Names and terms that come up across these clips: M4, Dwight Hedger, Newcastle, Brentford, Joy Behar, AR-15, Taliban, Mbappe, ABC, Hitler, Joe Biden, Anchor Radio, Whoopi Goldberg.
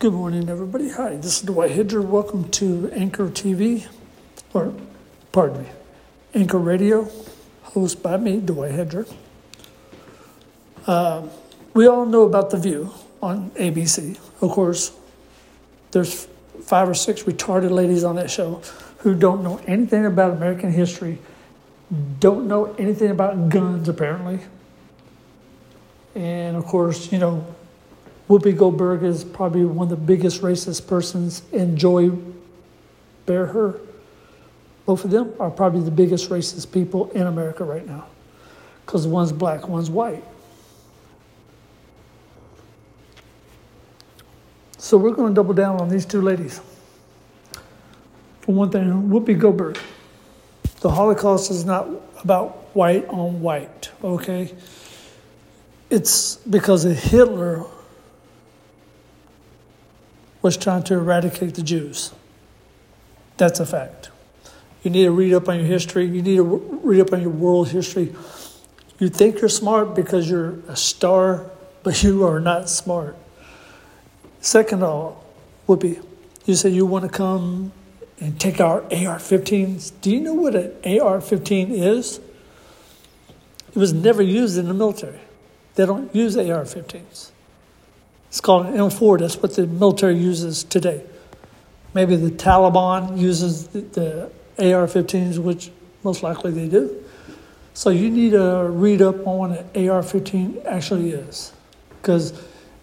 Good morning, everybody. Hi, this is Dwight Hedger. Welcome to Anchor TV, or pardon me, Anchor Radio, hosted by me, Dwight Hedger. We all know about The View on ABC. Of course, there's 5 or 6 retarded ladies on that show who don't know anything about American history, don't know anything about guns, apparently. And, of course, you know, Whoopi Goldberg is probably one of the biggest racist persons, and Joy Behar. Both of them are probably the biggest racist people in America right now, because one's black, one's white. So we're going to double down on these two ladies. For one thing, Whoopi Goldberg. The Holocaust is not about white on white, okay? It's because of Hitler was trying to eradicate the Jews. That's a fact. You need to read up on your history. You need to read up on your world history. You think you're smart because you're a star, but you are not smart. Second of all, Whoopi, you say you want to come and take our AR-15s. Do you know what an AR-15 is? It was never used in the military. They don't use AR-15s. It's called an M4. That's what the military uses today. Maybe the Taliban uses the AR-15s, which most likely they do. So you need to read up on what an AR-15 actually is, because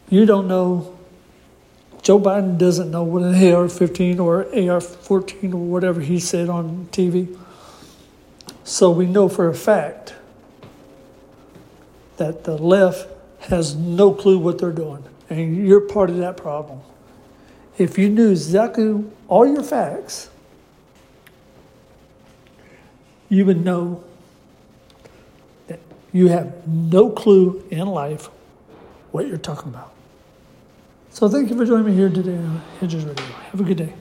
you don't know. Joe Biden doesn't know what an AR-15 or AR-14 or whatever he said on TV. So we know for a fact that the left has no clue what they're doing. And you're part of that problem. If you knew exactly all your facts, you would know that you have no clue in life what you're talking about. So thank you for joining me here today on Hedges Radio. Have a good day.